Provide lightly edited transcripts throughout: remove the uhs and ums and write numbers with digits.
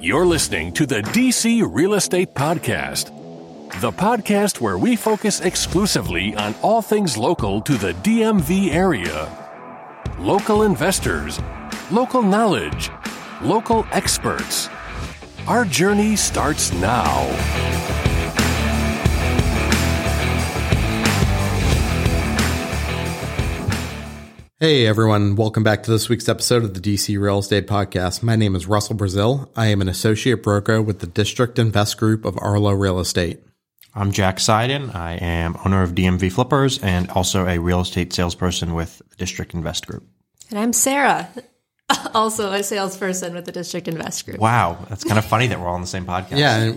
You're listening to the DC Real Estate Podcast, the podcast where we focus exclusively on all things local to the DMV area. Local investors, local knowledge, local experts. Our journey starts now. Hey everyone, welcome back to this week's episode of the DC Real Estate Podcast. My name is Russell Brazil. I am an associate broker with the District Invest Group of Arlo Real Estate. I'm Jack Seiden. I am owner of DMV Flippers and also a real estate salesperson with the District Invest Group. And I'm Sara, also a salesperson with the District Invest Group. Wow, that's kind of funny that we're all on the same podcast. Yeah,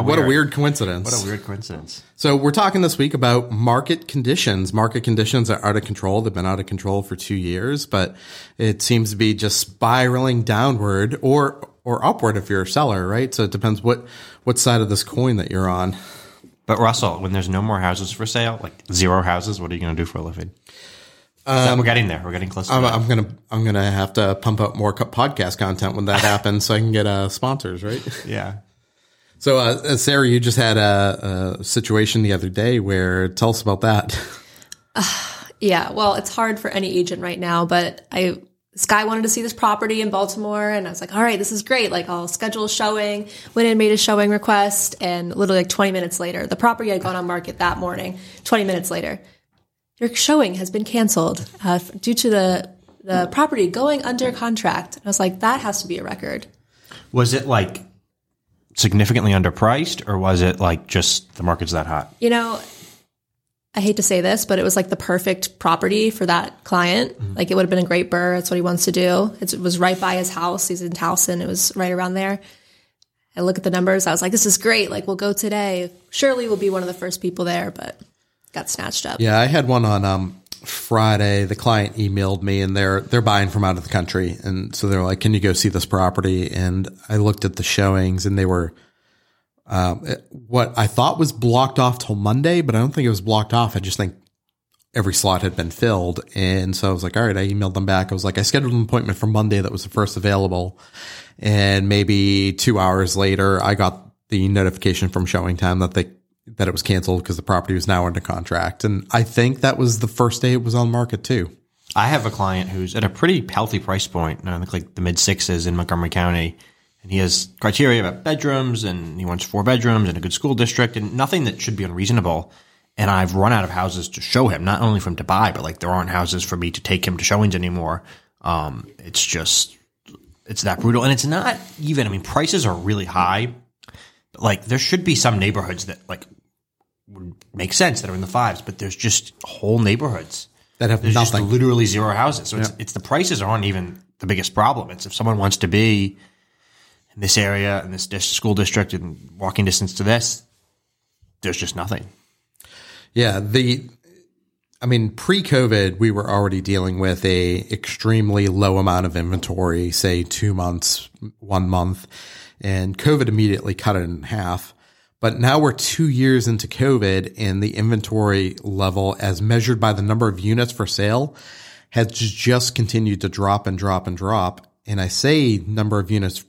what a weird coincidence. What a weird coincidence. So we're talking this week about market conditions. Market conditions are out of control. They've been out of control for 2 years, but it seems to be just spiraling downward or upward if you're a seller, right? So it depends what side of this coin that you're on. But Russell, when there's no more houses for sale, like zero houses, what are you going to do for a living? We're getting there. We're getting close. I'm gonna have to pump up more podcast content when that happens, so I can get sponsors, right? Yeah. So, Sarah, you just had a situation the other day. Where tell us about that. Yeah. Well, it's hard for any agent right now, but this guy wanted to see this property in Baltimore, and I was like, "All right, this is great. Like, I'll schedule a showing." Went in, made a showing request, and literally like 20 minutes later, the property had gone on market that morning. 20 minutes later. Your showing has been canceled due to the property going under contract. And I was like, that has to be a record. Was it like significantly underpriced, or was it like just the market's that hot? You know, I hate to say this, but it was like the perfect property for that client. Mm-hmm. Like it would have been a great burr. That's what he wants to do. It was right by his house. He's in Towson. It was right around there. I look at the numbers. I was like, this is great. Like we'll go today. Surely we'll be one of the first people there, but... got snatched up. Yeah, I had one on Friday. The client emailed me, and they're buying from out of the country, and so they're like, "Can you go see this property?" And I looked at the showings, and they were what I thought was blocked off till Monday, but I don't think it was blocked off. I just think every slot had been filled, and so I was like, "All right." I emailed them back. I was like, "I scheduled an appointment for Monday. That was the first available," and maybe 2 hours later, I got the notification from ShowingTime that it was canceled because the property was now under contract. And I think that was the first day it was on market too. I have a client who's at a pretty healthy price point. I think like the mid sixes in Montgomery County. And he has criteria about bedrooms, and he wants 4 bedrooms and a good school district and nothing that should be unreasonable. And I've run out of houses to show him, not only from Dubai, but like there aren't houses for me to take him to showings anymore. It's that brutal. And it's not even, prices are really high. Like there should be some neighborhoods that like would make sense that are in the 5s, but there's just whole neighborhoods that have nothing. Just literally zero houses. So it's the prices aren't even the biggest problem. It's if someone wants to be in this area and this school district and walking distance to this, there's just nothing. Yeah. Pre-COVID, we were already dealing with a extremely low amount of inventory, say 2 months, 1 month. And COVID immediately cut it in half. But now we're 2 years into COVID, and the inventory level as measured by the number of units for sale has just continued to drop and drop and drop. And I say number of units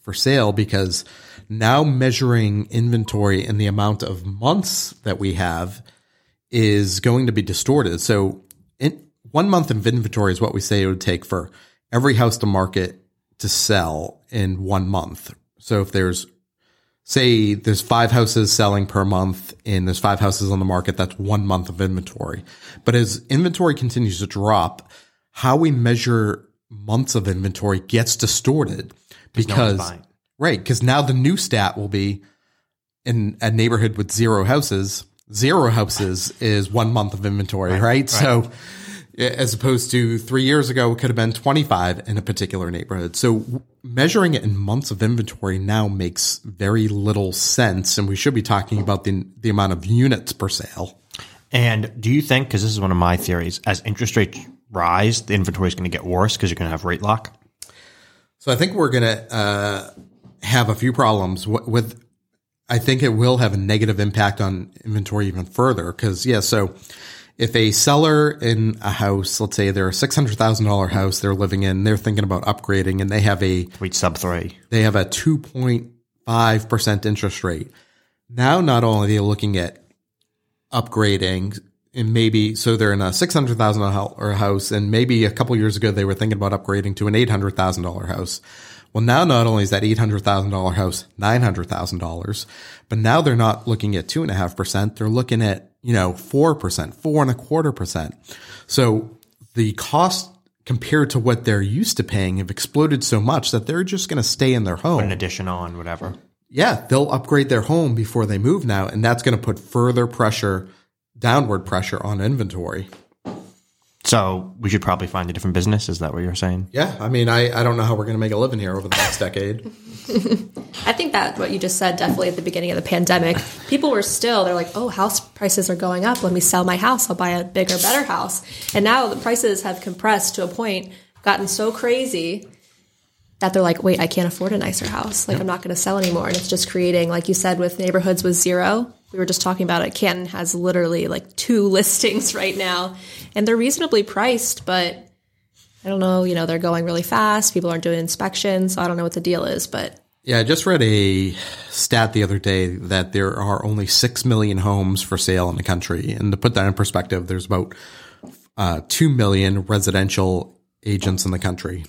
for sale because now measuring inventory and the amount of months that we have is going to be distorted. So in 1 month of inventory is what we say it would take for every house to market to sell in 1 month. So if there's 5 houses selling per month and there's 5 houses on the market, that's 1 month of inventory. But as inventory continues to drop, how we measure months of inventory gets distorted because now the new stat will be in a neighborhood with zero houses. Zero houses is 1 month of inventory, right? So as opposed to 3 years ago, it could have been 25 in a particular neighborhood. So measuring it in months of inventory now makes very little sense. And we should be talking about the amount of units per sale. And do you think, because this is one of my theories, as interest rates rise, the inventory is going to get worse because you're going to have rate lock? So I think we're going to have a few problems with I think it will have a negative impact on inventory even further because, if a seller in a house, let's say they're a $600,000 house they're living in, they're thinking about upgrading, and they have a They have a 2.5% interest rate. Now, not only are they looking at upgrading, and maybe so they're in a $600,000 house, and maybe a couple years ago they were thinking about upgrading to an $800,000 house. Well, now not only is that $800,000 house $900,000, but now they're not looking at 2.5%. They're looking at, 4%, 4.25%. So the cost compared to what they're used to paying have exploded so much that they're just going to stay in their home. Put an addition on, whatever. Yeah, they'll upgrade their home before they move now, and that's going to put further pressure, downward pressure on inventory. So we should probably find a different business. Is that what you're saying? Yeah. I mean, I don't know how we're going to make a living here over the next decade. I think that what you just said, definitely at the beginning of the pandemic, people were still, they're like, oh, house prices are going up. Let me sell my house. I'll buy a bigger, better house. And now the prices have compressed to a point, gotten so crazy that they're like, wait, I can't afford a nicer house. Like, I'm not going to sell anymore. And it's just creating, like you said, with neighborhoods with zero. We were just talking about it. Canton has literally like 2 listings right now, and they're reasonably priced, but I don't know, they're going really fast. People aren't doing inspections. So I don't know what the deal is, but. Yeah. I just read a stat the other day that there are only 6 million homes for sale in the country. And to put that in perspective, there's about 2 million residential agents in the country.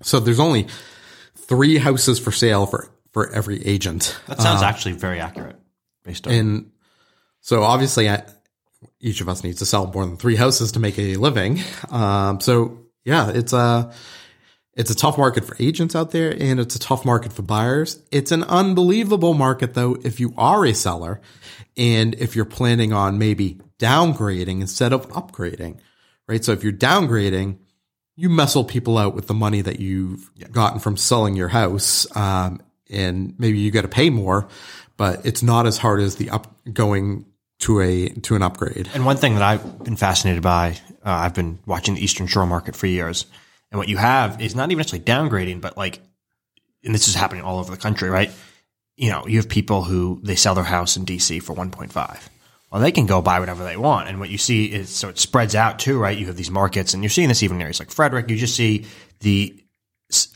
So there's only 3 houses for sale for every agent. That sounds actually very accurate. And so obviously each of us needs to sell more than 3 houses to make a living. So yeah, it's a tough market for agents out there, and it's a tough market for buyers. It's an unbelievable market though, if you are a seller and if you're planning on maybe downgrading instead of upgrading, right? So if you're downgrading, you muscle people out with the money that you've gotten from selling your house. And maybe you got to pay more, but it's not as hard as the going to an upgrade. And one thing that I've been fascinated by, I've been watching the Eastern Shore market for years. And what you have is not even actually downgrading, but like, and this is happening all over the country, right? You have people who they sell their house in DC for 1.5. Well, they can go buy whatever they want. And what you see is, so it spreads out too, right? You have these markets, and you're seeing this even in areas like Frederick. You just see the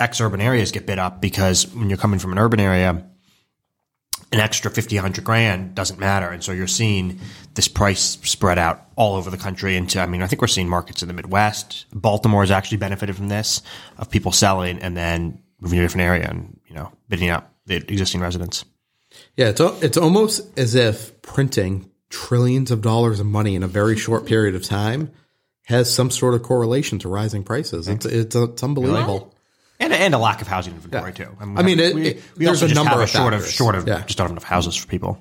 ex-urban areas get bid up because when you're coming from an urban area, an extra $50,000-$100,000 doesn't matter. And so you're seeing this price spread out all over the country. Into, I think we're seeing markets in the Midwest. Baltimore has actually benefited from this, of people selling and then moving to a different area and, bidding up the existing residents. Yeah. It's almost as if printing trillions of dollars of money in a very short period of time has some sort of correlation to rising prices. It's unbelievable. Really? And a lack of housing inventory too. We there's also a number of factors. Just don't have enough houses for people.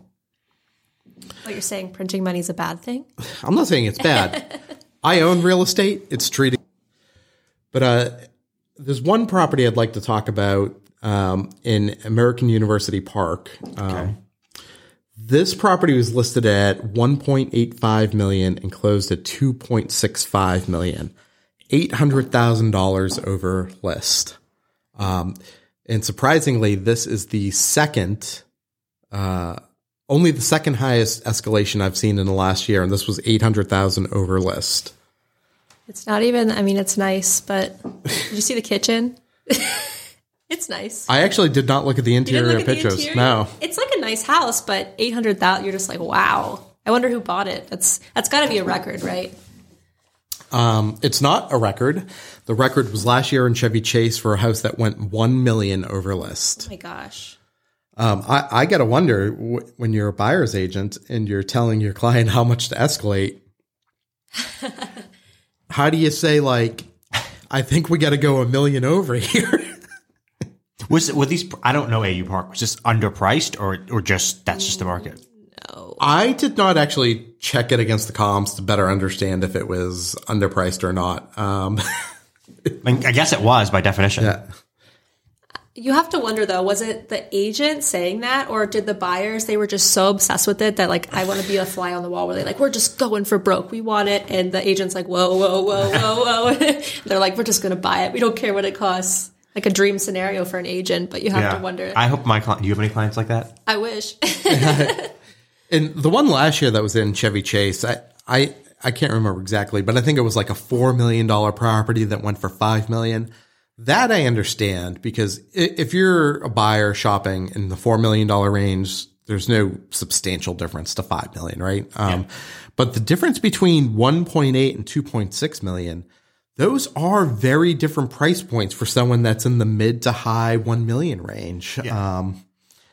What you're saying, printing money is a bad thing? I'm not saying it's bad. I own real estate. It's treated. But there's one property I'd like to talk about in American University Park. This property was listed at $1.85 million and closed at $2.65 million, $800,000 over list. And surprisingly, this is the second highest escalation I've seen in the last year. And this was 800,000 over list. It's not even, it's nice, but did you see the kitchen? It's nice. I actually did not look at the interior pictures. No, it's like a nice house, but 800,000, you're just like, wow. I wonder who bought it. That's gotta be a record, right? It's not a record. The record was last year in Chevy Chase for a house that went $1 million over list. Oh my gosh. I got to wonder when you're a buyer's agent and you're telling your client how much to escalate, how do you say, like, I think we got to go $1 million over here? Were these, I don't know, AU Park, was this underpriced or just, that's just the market? No. I did not actually check it against the comps to better understand if it was underpriced or not. I guess it was by definition. Yeah. You have to wonder though, was it the agent saying that, or did the buyers, they were just so obsessed with it that like, I want to be a fly on the wall, where they like, we're just going for broke. We want it. And the agent's like, whoa, whoa, whoa, whoa, whoa. They're like, we're just going to buy it. We don't care what it costs. Like a dream scenario for an agent, but you have to wonder. I hope do you have any clients like that? I wish. And the one last year that was in Chevy Chase, I I can't remember exactly, but I think it was like a $4 million property that went for $5 million. That I understand, because if you're a buyer shopping in the $4 million range, there's no substantial difference to $5 million, right? Yeah. But the difference between 1.8 and 2.6 million, those are very different price points for someone that's in the mid to high 1 million range. Yeah.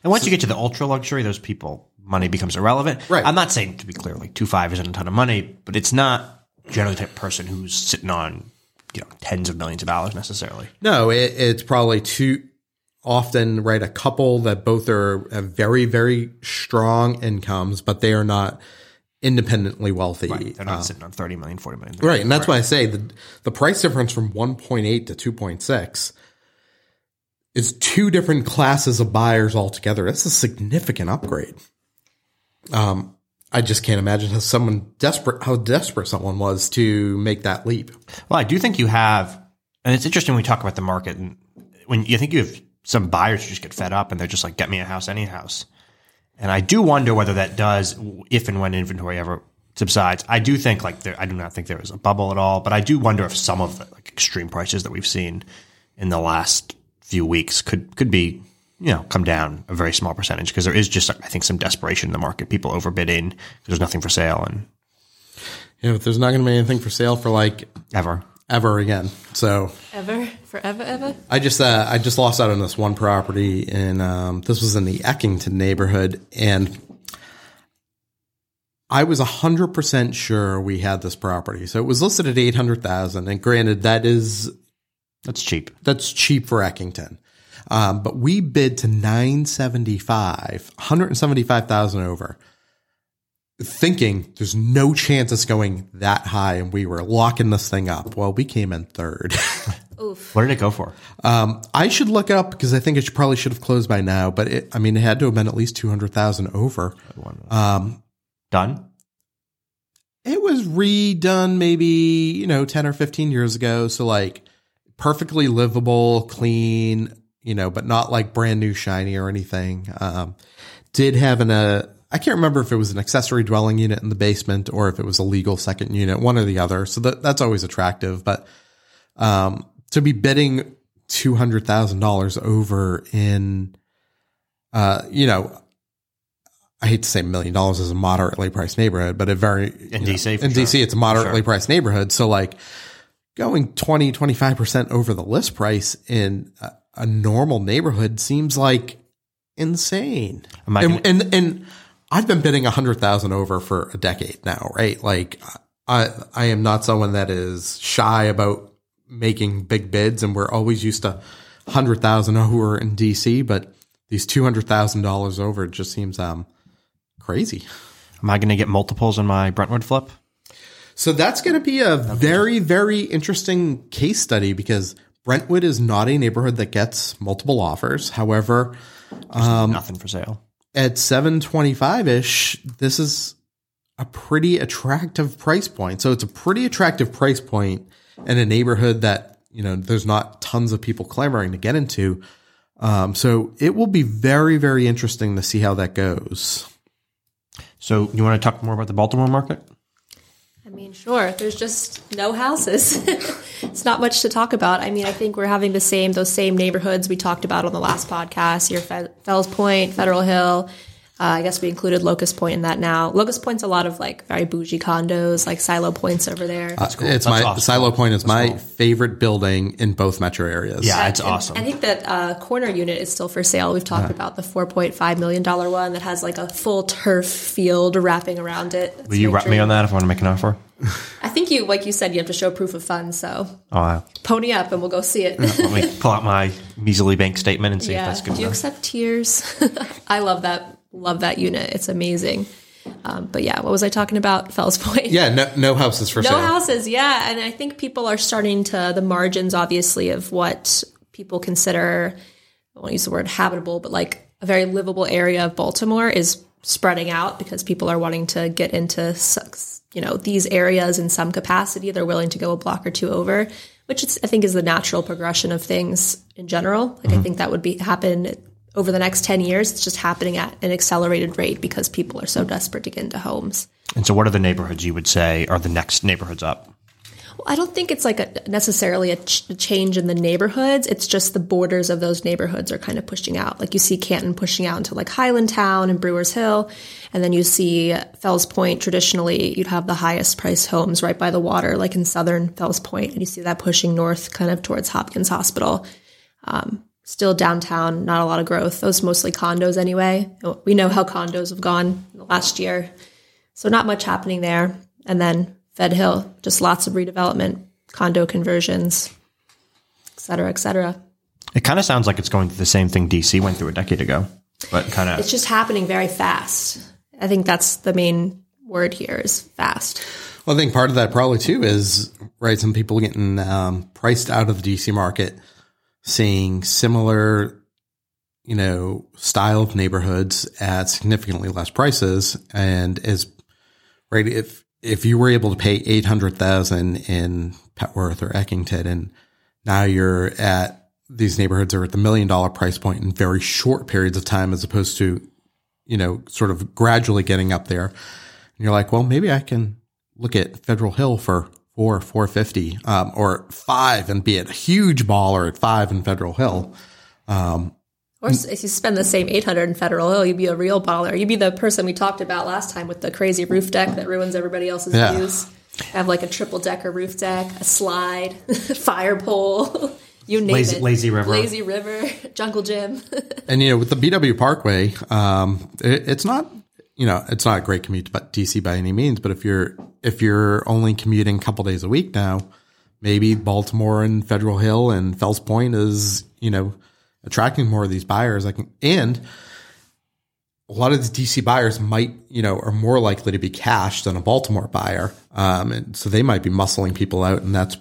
And once you get to the ultra luxury, those people, money becomes irrelevant. Right. I'm not saying, to be clear, like 2.5 isn't a ton of money, but it's not generally the type of person who's sitting on, you know, tens of millions of dollars necessarily. No, it's probably too often, right, a couple that both have very, very strong incomes, but they are not independently wealthy. Right. They're not sitting on 30 million, 40 million. Right. And that's why I say the price difference from 1.8 to 2.6 is two different classes of buyers altogether. That's a significant upgrade. I just can't imagine how desperate someone was to make that leap. Well, I do think you have, and it's interesting when we talk about the market, and when you think you have some buyers who just get fed up and they're just like, get me a house, any house. And I do wonder whether that does, if and when inventory ever subsides. I do think I do not think there is a bubble at all, but I do wonder if some of the extreme prices that we've seen in the last few weeks could be, you know, come down a very small percentage, because there is just, I think, some desperation in the market. People overbidding because there's nothing for sale, and yeah, but there's not going to be anything for sale for ever again. So forever. I just lost out on this one property, and this was in the Eckington neighborhood, and I was 100% sure we had this property. So it was listed at $800,000, and granted, that's cheap. That's cheap for Eckington. But we bid to $175,000 over, thinking there's no chance it's going that high, and we were locking this thing up. Well, we came in third. Oof. What did it go for? I should look it up, because I think it probably should have closed by now, but it had to have been at least $200,000 over. Done? It was redone maybe, 10 or 15 years ago. So perfectly livable, clean, but not brand new, shiny or anything. Did have I can't remember if it was an accessory dwelling unit in the basement or if it was a legal second unit, one or the other. So that's always attractive. But to be bidding $200,000 over in, I hate to say $1 million is a moderately priced neighborhood, but in DC, it's a moderately priced neighborhood. So going 20, 25% over the list price in a normal neighborhood seems insane. And I've been bidding $100,000 over for a decade now, right? I am not someone that is shy about making big bids, and we're always used to $100,000 over in DC, but these $200,000 over just seems crazy. Am I going to get multiples in my Brentwood flip? So that's going to be a very, very interesting case study, because Brentwood is not a neighborhood that gets multiple offers. However, nothing for sale at 725-ish. This is a pretty attractive price point. So it's a pretty attractive price point in a neighborhood that, there's not tons of people clamoring to get into. So it will be very, very interesting to see how that goes. So you want to talk more about the Baltimore market? Sure. There's just no houses. It's not much to talk about. I think we're having those same neighborhoods we talked about on the last podcast. Your Fells Point, Federal Hill. I guess we included Locust Point in that now. Locust Point's a lot of very bougie condos, Silo Point's over there. That's cool. Silo Point is my favorite building in both metro areas. Yeah, it's awesome. I think that corner unit is still for sale. We've talked about the $4.5 million one that has a full turf field wrapping around it. That's Will you wrap me on that if I want to make an offer? I think you, you said, you have to show proof of funds. So pony up and we'll go see it. Let me pull out my measly bank statement and see if that's good enough. Do you accept tiers? I love that. Love that unit. It's amazing. But yeah, what was I talking about? Fells Point. Yeah, no houses for sale. No houses, yeah. And I think people are starting to, the margins, obviously, of what people consider, I won't use the word habitable, but a very livable area of Baltimore is spreading out, because people are wanting to get into, these areas in some capacity. They're willing to go a block or two over, which I think is the natural progression of things in general. I think that would happen over the next 10 years, it's just happening at an accelerated rate because people are so desperate to get into homes. And so what are the neighborhoods you would say are the next neighborhoods up? Well, I don't think it's like necessarily a change in the neighborhoods. It's just the borders of those neighborhoods are kind of pushing out. Like you see Canton pushing out into like Highland Town and Brewers Hill. And then you see Fells Point. Traditionally, you'd have the highest priced homes right by the water, like in southern Fells Point. And you see that pushing north kind of towards Hopkins Hospital. Still downtown, not a lot of growth. Those mostly condos anyway. We know how condos have gone in the last year. So not much happening there. And then Fed Hill, just lots of redevelopment, condo conversions, et cetera, et cetera. It kind of sounds like it's going through the same thing DC went through a decade ago, but kind of. It's just happening very fast. I think that's the main word here is fast. Well, I think part of that probably too is, right, some people getting priced out of the DC market, seeing similar, you know, style of neighborhoods at significantly less prices. And as right, if you were able to pay $800,000 in Petworth or Eckington, and now you're at these neighborhoods are at the $1 million price point in very short periods of time, as opposed to, you know, sort of gradually getting up there. And you're like, well, maybe I can look at Federal Hill for $450 or $5 and be a huge baller at $5 in Federal Hill. Or if you spend the same $800 in Federal Hill, you'd be a real baller. You'd be the person we talked about last time with the crazy roof deck that ruins everybody else's views. Have like a triple-decker roof deck, a slide, fire pole, you name it. Lazy River, Jungle Gym. And, you know, with the BW Parkway, it's not, you know, it's not a great commute to DC by any means. But if you're only commuting a couple days a week now, maybe Baltimore and Federal Hill and Fells Point is, you know, attracting more of these buyers. And a lot of the DC buyers might, you know, are more likely to be cash than a Baltimore buyer. And so they might be muscling people out. And that's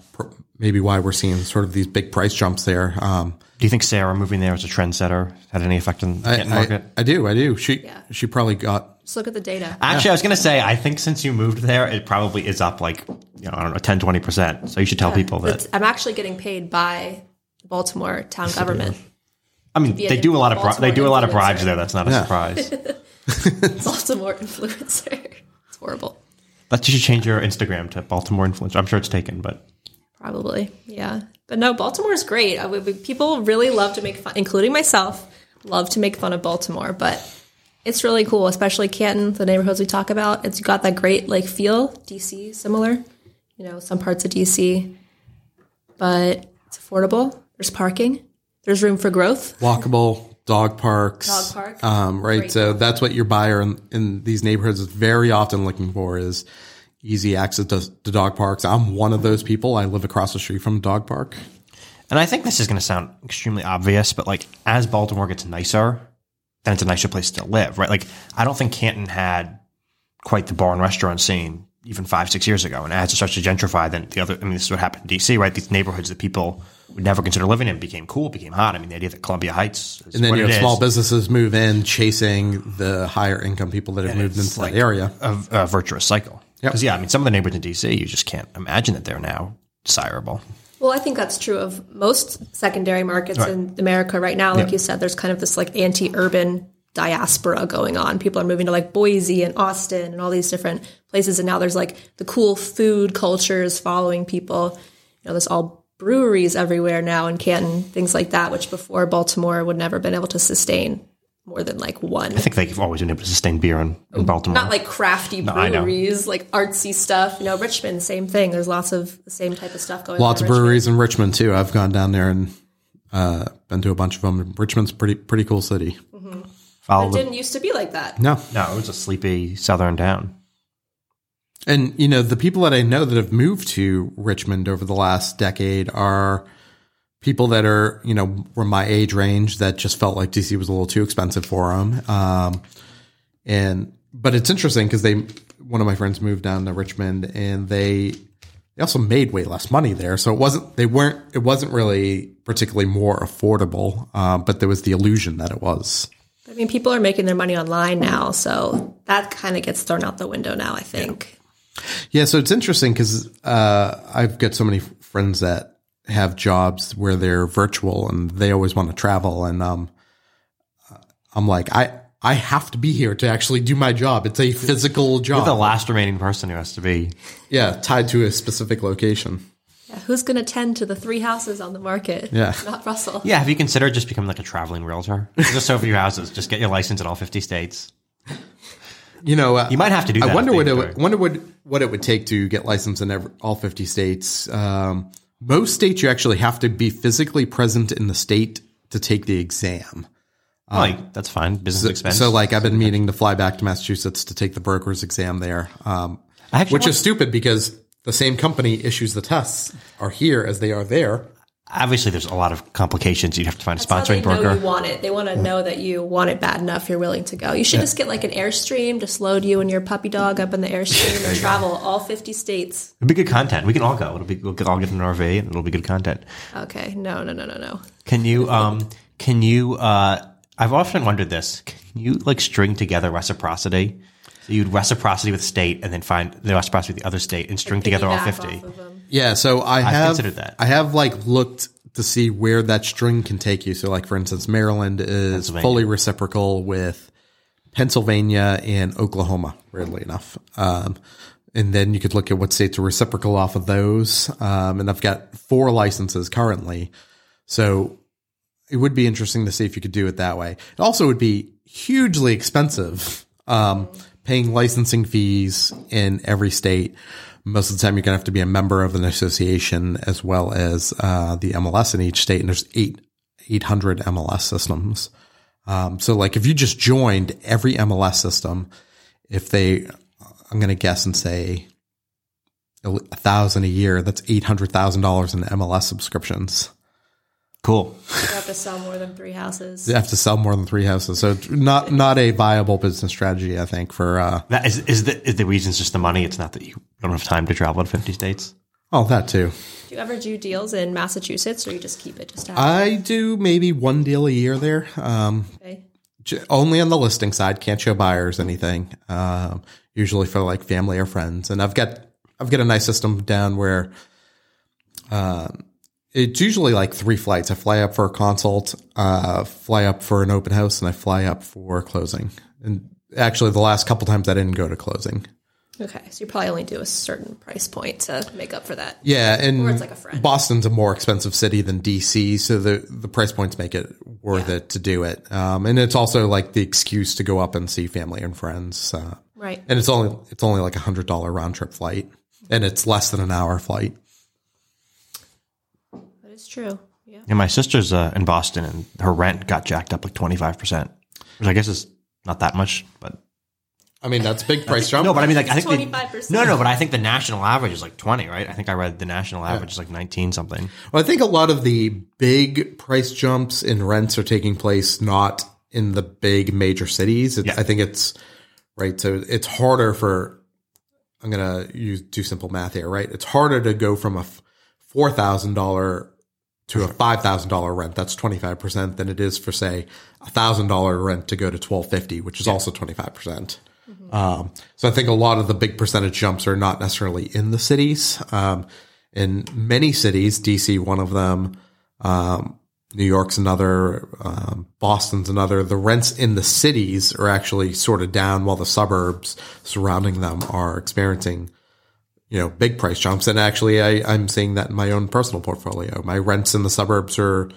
maybe why we're seeing sort of these big price jumps there. Do you think Sara moving there as a trendsetter had any effect on the market? I do. She probably got. Just look at the data. Actually, yeah. I was going to say, I think since you moved there, it probably is up like, you know, I don't know, 10, 20%. So you should tell people that. I'm actually getting paid by the Baltimore town government. I mean, they do a lot of bribes there. That's not a surprise. Baltimore influencer. It's horrible. But you should change your Instagram to Baltimore influencer. I'm sure it's taken, but probably, yeah. But no, Baltimore is great. People really love to make fun, including myself, love to make fun of Baltimore. But it's really cool, especially Canton, the neighborhoods we talk about. It's got that great like feel. DC similar, you know, some parts of DC, but it's affordable. There's parking. There's room for growth. Walkable, dog parks. Right. Great. So that's what your buyer in these neighborhoods is very often looking for is easy access to dog parks. I'm one of those people. I live across the street from a dog park. And I think this is going to sound extremely obvious, but like as Baltimore gets nicer, then it's a nicer place to live, right? Like I don't think Canton had quite the bar and restaurant scene even 5-6 years ago. And as it starts to gentrify, then this is what happened in DC, right? These neighborhoods that people would never consider living in became cool, became hot. I mean, the idea that Columbia Heights is. And then small businesses move in chasing the higher income people that have moved into that area. A virtuous cycle. Because, I mean, some of the neighborhoods in DC, you just can't imagine that they're now desirable. Well, I think that's true of most secondary markets in America right now. Like you said, there's kind of this like anti-urban diaspora going on. People are moving to like Boise and Austin and all these different places. And now there's like the cool food cultures following people. You know, there's all breweries everywhere now in Canton, things like that, which before Baltimore would never have been able to sustain more than like one. I think they've always been able to sustain beer in Baltimore. Not like crafty breweries, like artsy stuff. You know, Richmond, same thing. There's lots of the same type of stuff going on. Lots of breweries in Richmond too. I've gone down there and been to a bunch of them. Richmond's a pretty cool city. Mm-hmm. It didn't used to be like that. No, it was a sleepy southern town. And, you know, the people that I know that have moved to Richmond over the last decade are people that are, you know, were my age range that just felt like DC was a little too expensive for them. But it's interesting because one of my friends moved down to Richmond and they also made way less money there. So it wasn't really particularly more affordable, but there was the illusion that it was. I mean, people are making their money online now, so that kind of gets thrown out the window now, I think. Yeah, so it's interesting because I've got so many friends that have jobs where they're virtual and they always want to travel. And I'm like, I I have to be here to actually do my job. It's a physical job. You're the last remaining person who has to be. Yeah, tied to a specific location. Yeah, who's going to tend to the three houses on the market? Yeah. Not Russell. Yeah, have you considered just becoming like a traveling realtor? Just so few houses. Just get your license in all 50 states. You know, you might have to do that. I wonder what it would take to get licensed in all 50 states. Most states, you actually have to be physically present in the state to take the exam. That's fine. Business expense. So like I've been meaning to fly back to Massachusetts to take the broker's exam there, which is stupid because the same company issues the tests are here as they are there. Obviously, there's a lot of complications. You'd have to find a sponsoring broker. That's how they know you want it. They want to know that you want it bad enough. You're willing to go. You should just get like an Airstream. Just load you and your puppy dog up in the Airstream and travel all 50 states. It'll be good content. We can all go. We'll all get an RV and it'll be good content. Okay. No. Can you I've often wondered this. Can you like string together reciprocity? So you'd reciprocity with state and then find the reciprocity with the other state and string together all 50. Yeah, so I've considered that. I have like looked to see where that string can take you. So like for instance, Maryland is fully reciprocal with Pennsylvania and Oklahoma, weirdly enough. And then you could look at what states are reciprocal off of those. And I've got 4 licenses currently. So it would be interesting to see if you could do it that way. It also would be hugely expensive, paying licensing fees in every state. Most of the time, you're going to have to be a member of an association as well as the MLS in each state. And there's 800 MLS systems. So like if you just joined every MLS system, I'm going to guess and say 1,000 a year, that's $800,000 in MLS subscriptions. Cool. You have to sell more than 3 houses. You have to sell more than 3 houses. So not a viable business strategy, I think, for that is the reason's just the money. It's not that you don't have time to travel to 50 states. Oh, that too. Do you ever do deals in Massachusetts or you just keep it just out? I do maybe one deal a year there. Okay. Only on the listing side, can't show buyers anything. Usually for like family or friends. And I've got a nice system down where it's usually like 3 flights. I fly up for a consult, fly up for an open house, and I fly up for closing. And actually, the last couple times I didn't go to closing. Okay, so you probably only do a certain price point to make up for that. Yeah, and or it's like a friend. Boston's a more expensive city than DC, so the price points make it worth it to do it. And it's also like the excuse to go up and see family and friends. Right. And it's only like a $100 round trip flight, and it's less than an hour flight. It's true. Yeah. And my sister's in Boston, and her rent got jacked up like 25%, which I guess is not that much, but I mean that's a big price jump. No, but I mean like I think 25%. No, but I think the national average is like 20, right? I think I read the national average is like 19 something. Well, I think a lot of the big price jumps in rents are taking place not in the big major cities. I think it's right. So it's harder for I'm gonna do simple math here, right? It's harder to go from a $4,000 to a $5,000 rent, that's 25%, than it is for, say, a $1,000 rent to go to $1,250, which is also 25%. Mm-hmm. So I think a lot of the big percentage jumps are not necessarily in the cities. In many cities, DC, one of them, New York's another, Boston's another, the rents in the cities are actually sort of down while the suburbs surrounding them are experiencing big price jumps. And actually, I'm seeing that in my own personal portfolio. My rents in the suburbs are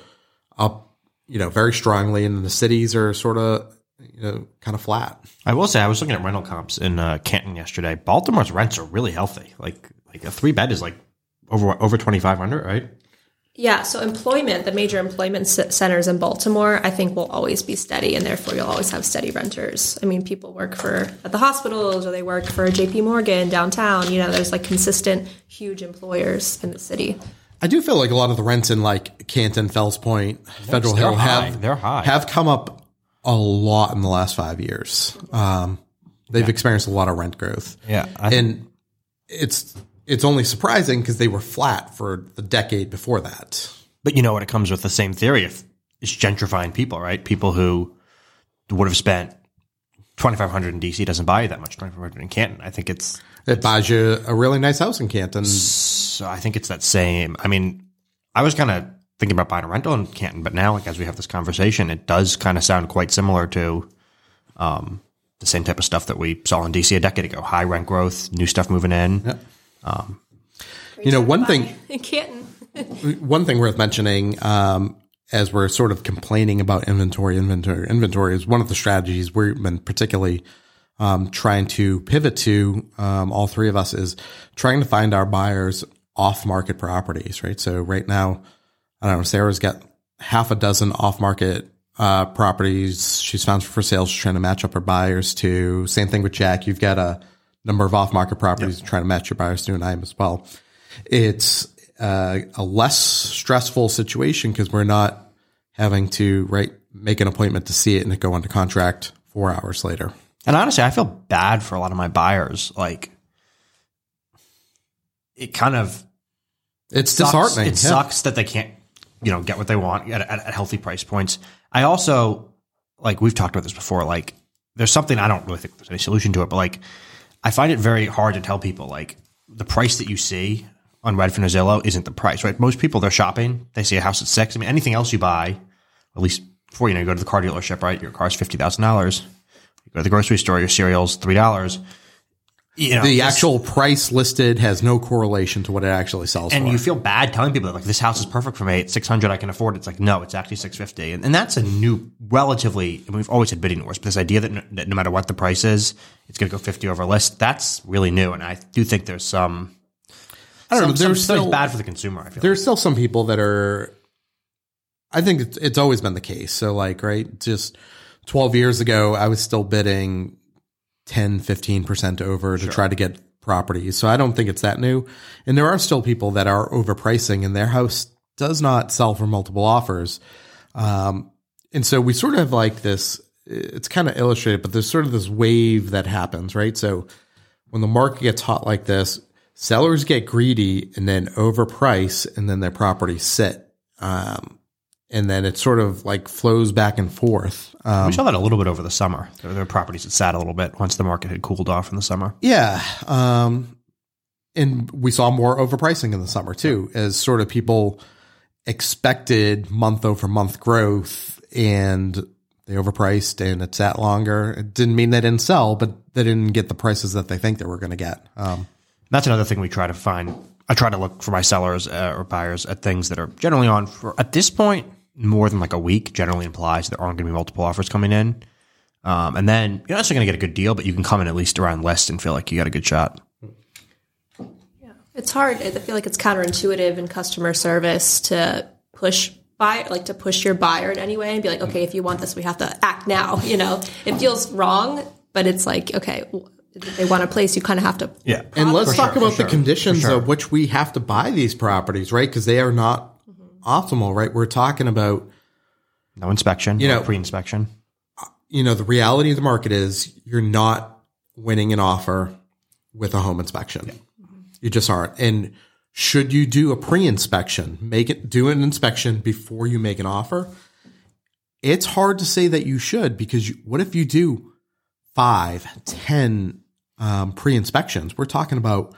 up, very strongly, and the cities are sort of, kind of flat. I will say, I was looking at rental comps in Canton yesterday. Baltimore's rents are really healthy. Like a 3-bed is like over 2,500, right? Yeah. So the major employment centers in Baltimore, I think, will always be steady, and therefore you'll always have steady renters. I mean, people work at the hospitals, or they work for JP Morgan downtown. There's like consistent huge employers in the city. I do feel like a lot of the rents in like Canton, Fells Point, Federal Hill have come up a lot in the last 5 years. They've experienced a lot of rent growth. Yeah. And it's only surprising because they were flat for the decade before that. But it comes with the same theory. It's gentrifying people, right? People who would have spent $2,500 in DC doesn't buy you that much. $2,500 in Canton, I think it buys you a really nice house in Canton. So I think it's that same. I mean, I was kind of thinking about buying a rental in Canton, but now, like as we have this conversation, it does kind of sound quite similar to The same type of stuff that we saw in DC a decade ago. High rent growth, new stuff moving in. Yeah. One thing worth mentioning, as we're sort of complaining about inventory is one of the strategies we've been particularly trying to pivot to, all three of us, is trying to find our buyers off-market properties, right? So right now, I don't know, Sarah's got half a dozen off-market properties she's found for sale. She's trying to match up her buyers to. Same thing with Jack. You've got a number of off-market properties yep. trying to match your buyers to, and I am as well. It's a less stressful situation because we're not having to make an appointment to see it and it go under contract 4 hours later. And honestly, I feel bad for a lot of my buyers. Like, it kind of disheartening. It sucks that they can't, get what they want at healthy price points. I also, we've talked about this before. There's something, I don't really think there's any solution to it, but I find it very hard to tell people the price that you see on Redfin or Zillow isn't the price, right? Most people, they're shopping. They see a house at $6,000. I mean, anything else you buy, at least before, you go to the car dealership, right? Your car's $50,000. You go to the grocery store, your cereal's $3. The actual price listed has no correlation to what it actually sells for. And you feel bad telling people that, this house is perfect for me. It's $600. I can afford it. It's no, it's actually $650. And that's a new, relatively, we've always had bidding wars, but this idea that no matter what the price is, it's going to go $50 over list, that's really new. And I do think there's some... I don't know. There's still bad for the consumer, I feel. There's still some people that are – I think it's always been the case. So, right, just 12 years ago, I was still bidding 10, 15% over to try to get properties. So I don't think it's that new. And there are still people that are overpricing, and their house does not sell for multiple offers. And so we sort of have this – it's kind of illustrated, but there's sort of this wave that happens, right? So when the market gets hot like this – sellers get greedy and then overprice, and then their properties sit. And then it sort of flows back and forth. We saw that a little bit over the summer. There were properties that sat a little bit once the market had cooled off in the summer. Yeah. And we saw more overpricing in the summer too, as sort of people expected month over month growth, and they overpriced and it sat longer. It didn't mean they didn't sell, but they didn't get the prices that they think they were going to get. That's another thing we try to find. I try to look for my sellers or buyers at things that are generally on for, at this point, more than a week generally implies there aren't going to be multiple offers coming in. And then you're not necessarily going to get a good deal, but you can come in at least around list and feel you got a good shot. Yeah, it's hard. I feel it's counterintuitive in customer service to push your buyer in any way and be okay, if you want this, we have to act now. It feels wrong, but it's okay. If they want a place, you kind of have to. Yeah. And let's talk about the conditions of which we have to buy these properties, right? Because they are not optimal, right? We're talking about no inspection, pre-inspection. The reality of the market is you're not winning an offer with a home inspection. Yeah. You just aren't. And should you do a pre-inspection, do an inspection before you make an offer? It's hard to say that you should, because what if you do 5, 10 pre-inspections? We're talking about,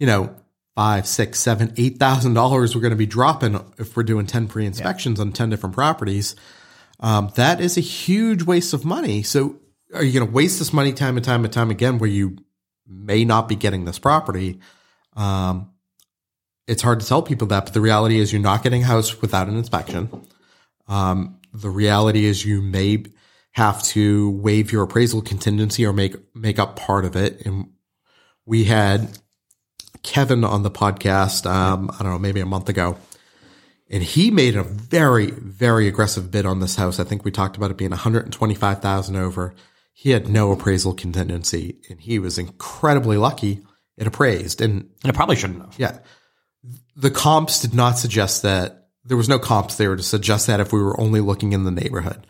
$5,000, $6,000, $7,000, $8,000 we're going to be dropping if we're doing 10 pre-inspections on 10 different properties. That is a huge waste of money. So are you going to waste this money time and time and time again, where you may not be getting this property? It's hard to tell people that, but the reality is you're not getting a house without an inspection. The reality is you may have to waive your appraisal contingency or make up part of it. And we had Kevin on the podcast, I don't know, maybe a month ago, and he made a very, very aggressive bid on this house. I think we talked about it being $125,000 over. He had no appraisal contingency, and he was incredibly lucky it appraised. And it probably shouldn't have. Yeah. The comps did not suggest that. There was no comps there to suggest that if we were only looking in the neighborhood.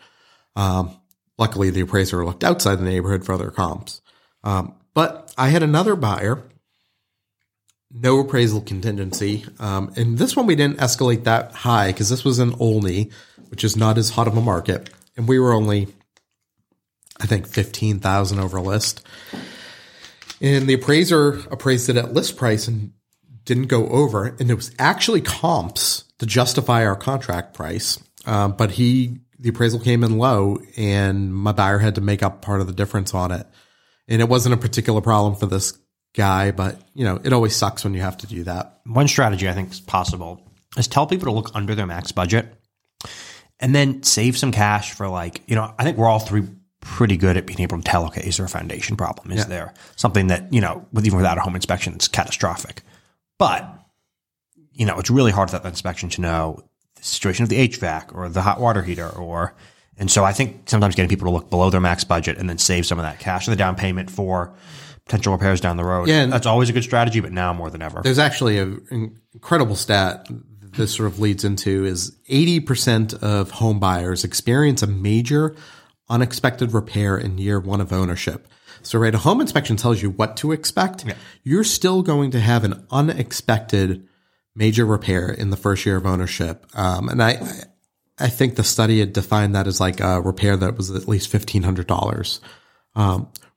Luckily, the appraiser looked outside the neighborhood for other comps. But I had another buyer, no appraisal contingency. And this one, we didn't escalate that high because this was in Olney, which is not as hot of a market. And we were only, I think, $15,000 over list. And the appraiser appraised it at list price and didn't go over. And it was actually comps to justify our contract price. But he... the appraisal came in low and my buyer had to make up part of the difference on it. And it wasn't a particular problem for this guy, but you know, it always sucks when you have to do that. One strategy I think is possible is tell people to look under their max budget and then save some cash for, like, you know, I think we're all three pretty good at being able to tell, okay, is there a foundation problem? Is there something that, you know, even without a home inspection, it's catastrophic. But, you know, it's really hard for that inspection to know the situation of the HVAC or the hot water heater or, and so I think sometimes getting people to look below their max budget and then save some of that cash or the down payment for potential repairs down the road. Yeah, that's always a good strategy, but now more than ever. There's actually an incredible stat this sort of leads into is 80% of home buyers experience a major unexpected repair in year one of ownership. So, right, a home inspection tells you what to expect. Yeah. You're still going to have an unexpected major repair in the first year of ownership. And I think the study had defined that as like a repair that was at least $1,500,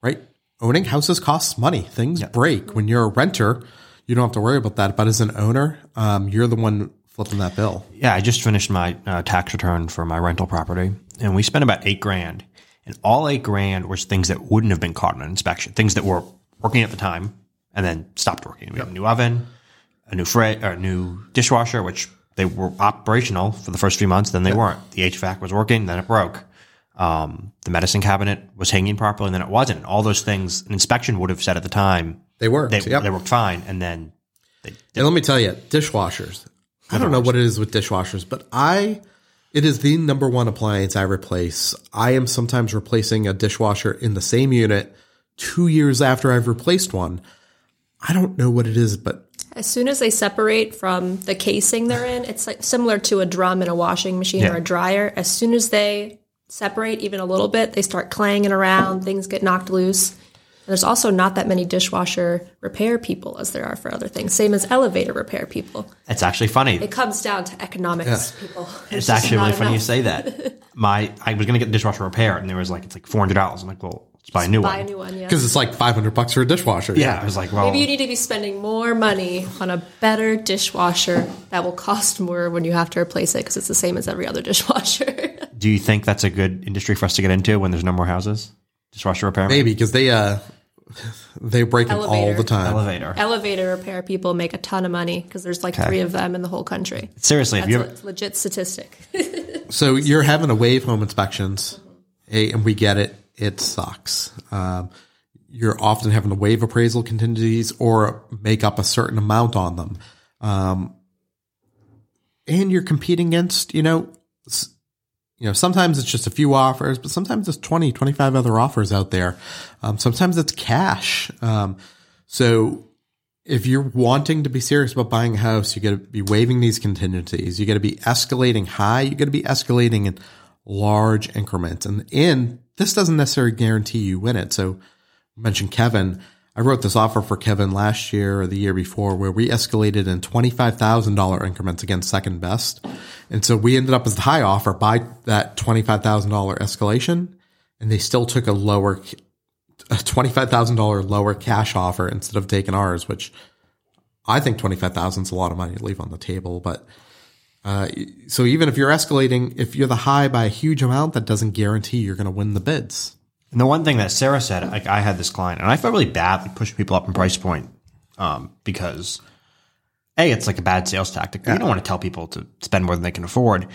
right? Owning houses costs money. Things break. When you're a renter, you don't have to worry about that. But as an owner, you're the one flipping that bill. Yeah, I just finished my tax return for my rental property, and we spent about $8,000. And all $8,000 was things that wouldn't have been caught in an inspection, things that were working at the time and then stopped working. We had a new oven, a new fridge, or a new dishwasher, which they were operational for the first few months, then they weren't. The HVAC was working, then it broke. The medicine cabinet was hanging properly, and then it wasn't. All those things an inspection would have said at the time. They worked. They worked fine, and then they didn't. And let me tell you, dishwashers. I don't know what it is with dishwashers, but it is the number one appliance I replace. I am sometimes replacing a dishwasher in the same unit 2 years after I've replaced one. I don't know what it is, but as soon as they separate from the casing they're in, it's like similar to a drum in a washing machine or a dryer. As soon as they separate even a little bit, they start clanging around, things get knocked loose. And there's also not that many dishwasher repair people as there are for other things, same as elevator repair people. It's actually funny. It comes down to economics, people. It's actually really funny you say that. I was going to get the dishwasher repair, and there was like, it's like $400. I'm like, well, let's buy a new one. Buy a new one, yeah. Because it's like $500 for a dishwasher. Yeah, I was like, well, maybe you need to be spending more money on a better dishwasher that will cost more when you have to replace it because it's the same as every other dishwasher. Do you think that's a good industry for us to get into when there's no more houses? Dishwasher repair? Maybe, because they break it all the time. Elevator repair people make a ton of money because there's like three of them in the whole country. Seriously, that's a legit statistic. So you're having to waive home inspections, and we get it. It sucks. You're often having to waive appraisal contingencies or make up a certain amount on them. And you're competing against, you know, sometimes it's just a few offers, but sometimes it's 20, 25 other offers out there. Sometimes it's cash. So if you're wanting to be serious about buying a house, you got to be waiving these contingencies. You got to be escalating high. You got to be escalating in large increments. And this doesn't necessarily guarantee you win it. So I mentioned Kevin. I wrote this offer for Kevin last year or the year before where we escalated in $25,000 increments against second best. And so we ended up as the high offer by that $25,000 escalation. And they still took a $25,000 lower cash offer instead of taking ours, which I think $25,000 is a lot of money to leave on the table. But so even if you're escalating, if you're the high by a huge amount, that doesn't guarantee you're going to win the bids. And the one thing that Sara said, like I had this client, and I felt really bad like pushing people up in price point because, A, it's like a bad sales tactic. You don't want to tell people to spend more than they can afford.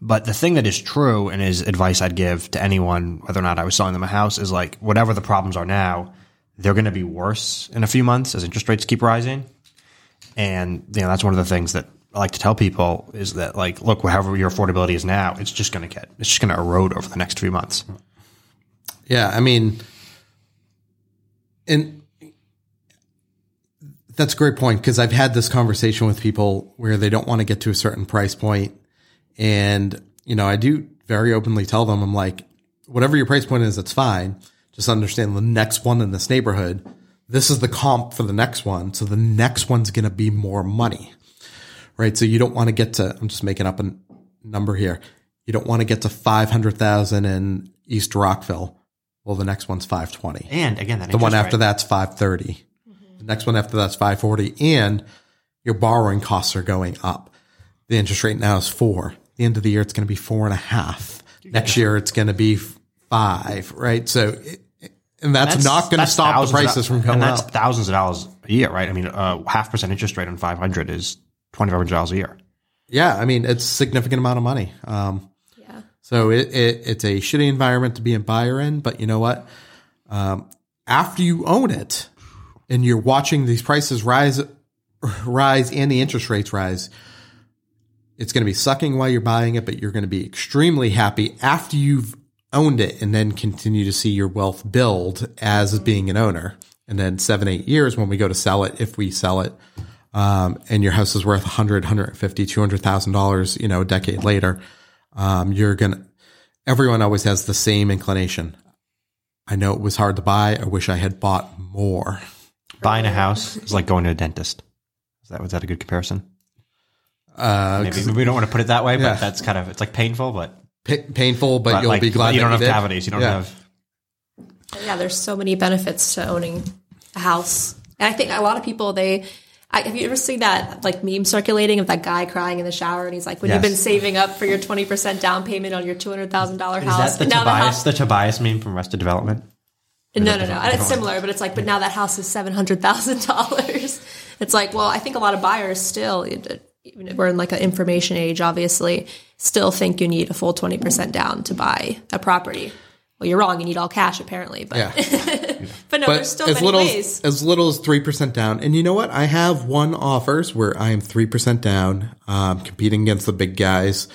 But the thing that is true and is advice I'd give to anyone, whether or not I was selling them a house, is like whatever the problems are now, they're going to be worse in a few months as interest rates keep rising. And you know that's one of the things that I like to tell people is that like, look, whatever your affordability is now, it's just going to erode over the next few months. Yeah, I mean, and that's a great point because I've had this conversation with people where they don't want to get to a certain price point. And, you know, I do very openly tell them, I'm like, whatever your price point is, it's fine. Just understand the next one in this neighborhood, this is the comp for the next one. So the next one's going to be more money, right? So you don't want to get to, I'm just making up a number here. You don't want to get to 500,000 in East Rockville. Well, the next one's 520. And again, the one after that's 530. Mm-hmm. The next one after that's 540. And your borrowing costs are going up. The interest rate now is 4. At the end of the year, it's going to be 4.5. Next year it's going to be 5, right? So, and that's not going to stop the prices from going up. That's thousands of dollars a year, right? I mean, 0.5% interest rate on $500 is $2,500 a year. Yeah, I mean, it's a significant amount of money. Yeah. So it's a shitty environment to be a buyer in, but you know what? After you own it and you're watching these prices rise and the interest rates rise, it's going to be sucking while you're buying it, but you're going to be extremely happy after you've owned it and then continue to see your wealth build as being an owner. And then 7-8 years when we go to sell it, if we sell it, and your house is worth $100,000, $150,000, $200,000, a decade later, everyone always has the same inclination. I know it was hard to buy. I wish I had bought more. Buying a house is like going to a dentist. Was that a good comparison? Maybe we don't want to put it that way, but yeah. That's kind of, it's like painful, but painful, but you'll be glad you don't have cavities. You don't have. Yeah. There's so many benefits to owning a house. And I think a lot of people, have you ever seen that like meme circulating of that guy crying in the shower and he's like, when you've been saving up for your 20% down payment on your $200,000 house. Is that the Tobias meme from Arrested Development? No. And it's similar, but it's like, but now that house is $700,000. It's like, well, I think a lot of buyers still, even if we're in like an information age, obviously, still think you need a full 20% down to buy a property. Well, you're wrong. You need all cash, apparently. But there's still many ways. As little as 3% down. And you know what? I have won offers where I am 3% down, competing against the big guys.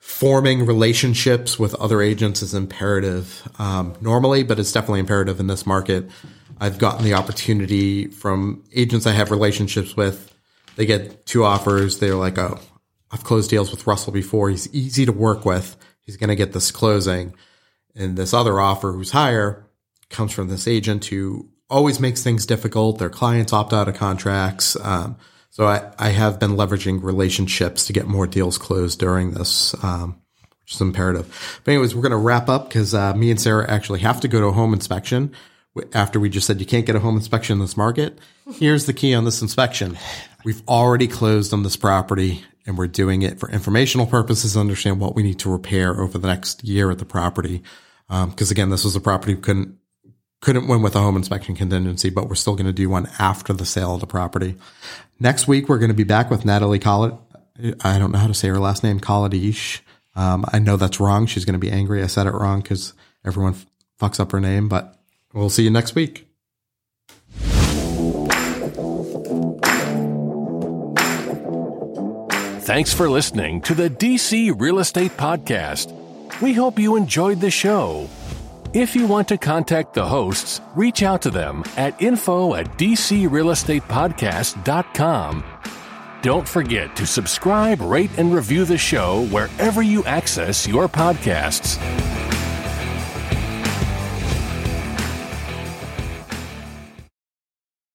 Forming relationships with other agents is imperative normally, but it's definitely imperative in this market. I've gotten the opportunity from agents I have relationships with. They get 2 offers. They're like, oh, I've closed deals with Russell before. He's easy to work with. He's going to get this closing. And this other offer who's higher comes from this agent who always makes things difficult. Their clients opt out of contracts. So I have been leveraging relationships to get more deals closed during this, which is imperative. But anyways, we're going to wrap up because me and Sara actually have to go to a home inspection after we just said you can't get a home inspection in this market. Here's the key on this inspection. We've already closed on this property and we're doing it for informational purposes to understand what we need to repair over the next year at the property. Because again, this was a property we couldn't win with a home inspection contingency, but we're still going to do one after the sale of the property. Next week, we're going to be back with Natalie Collett. I don't know how to say her last name, Colladish. I know that's wrong. She's going to be angry. I said it wrong because everyone fucks up her name, but we'll see you next week. Thanks for listening to the DC Real Estate Podcast. We hope you enjoyed the show. If you want to contact the hosts, reach out to them at info@dcrealestatepodcast.com. Don't forget to subscribe, rate, and review the show wherever you access your podcasts.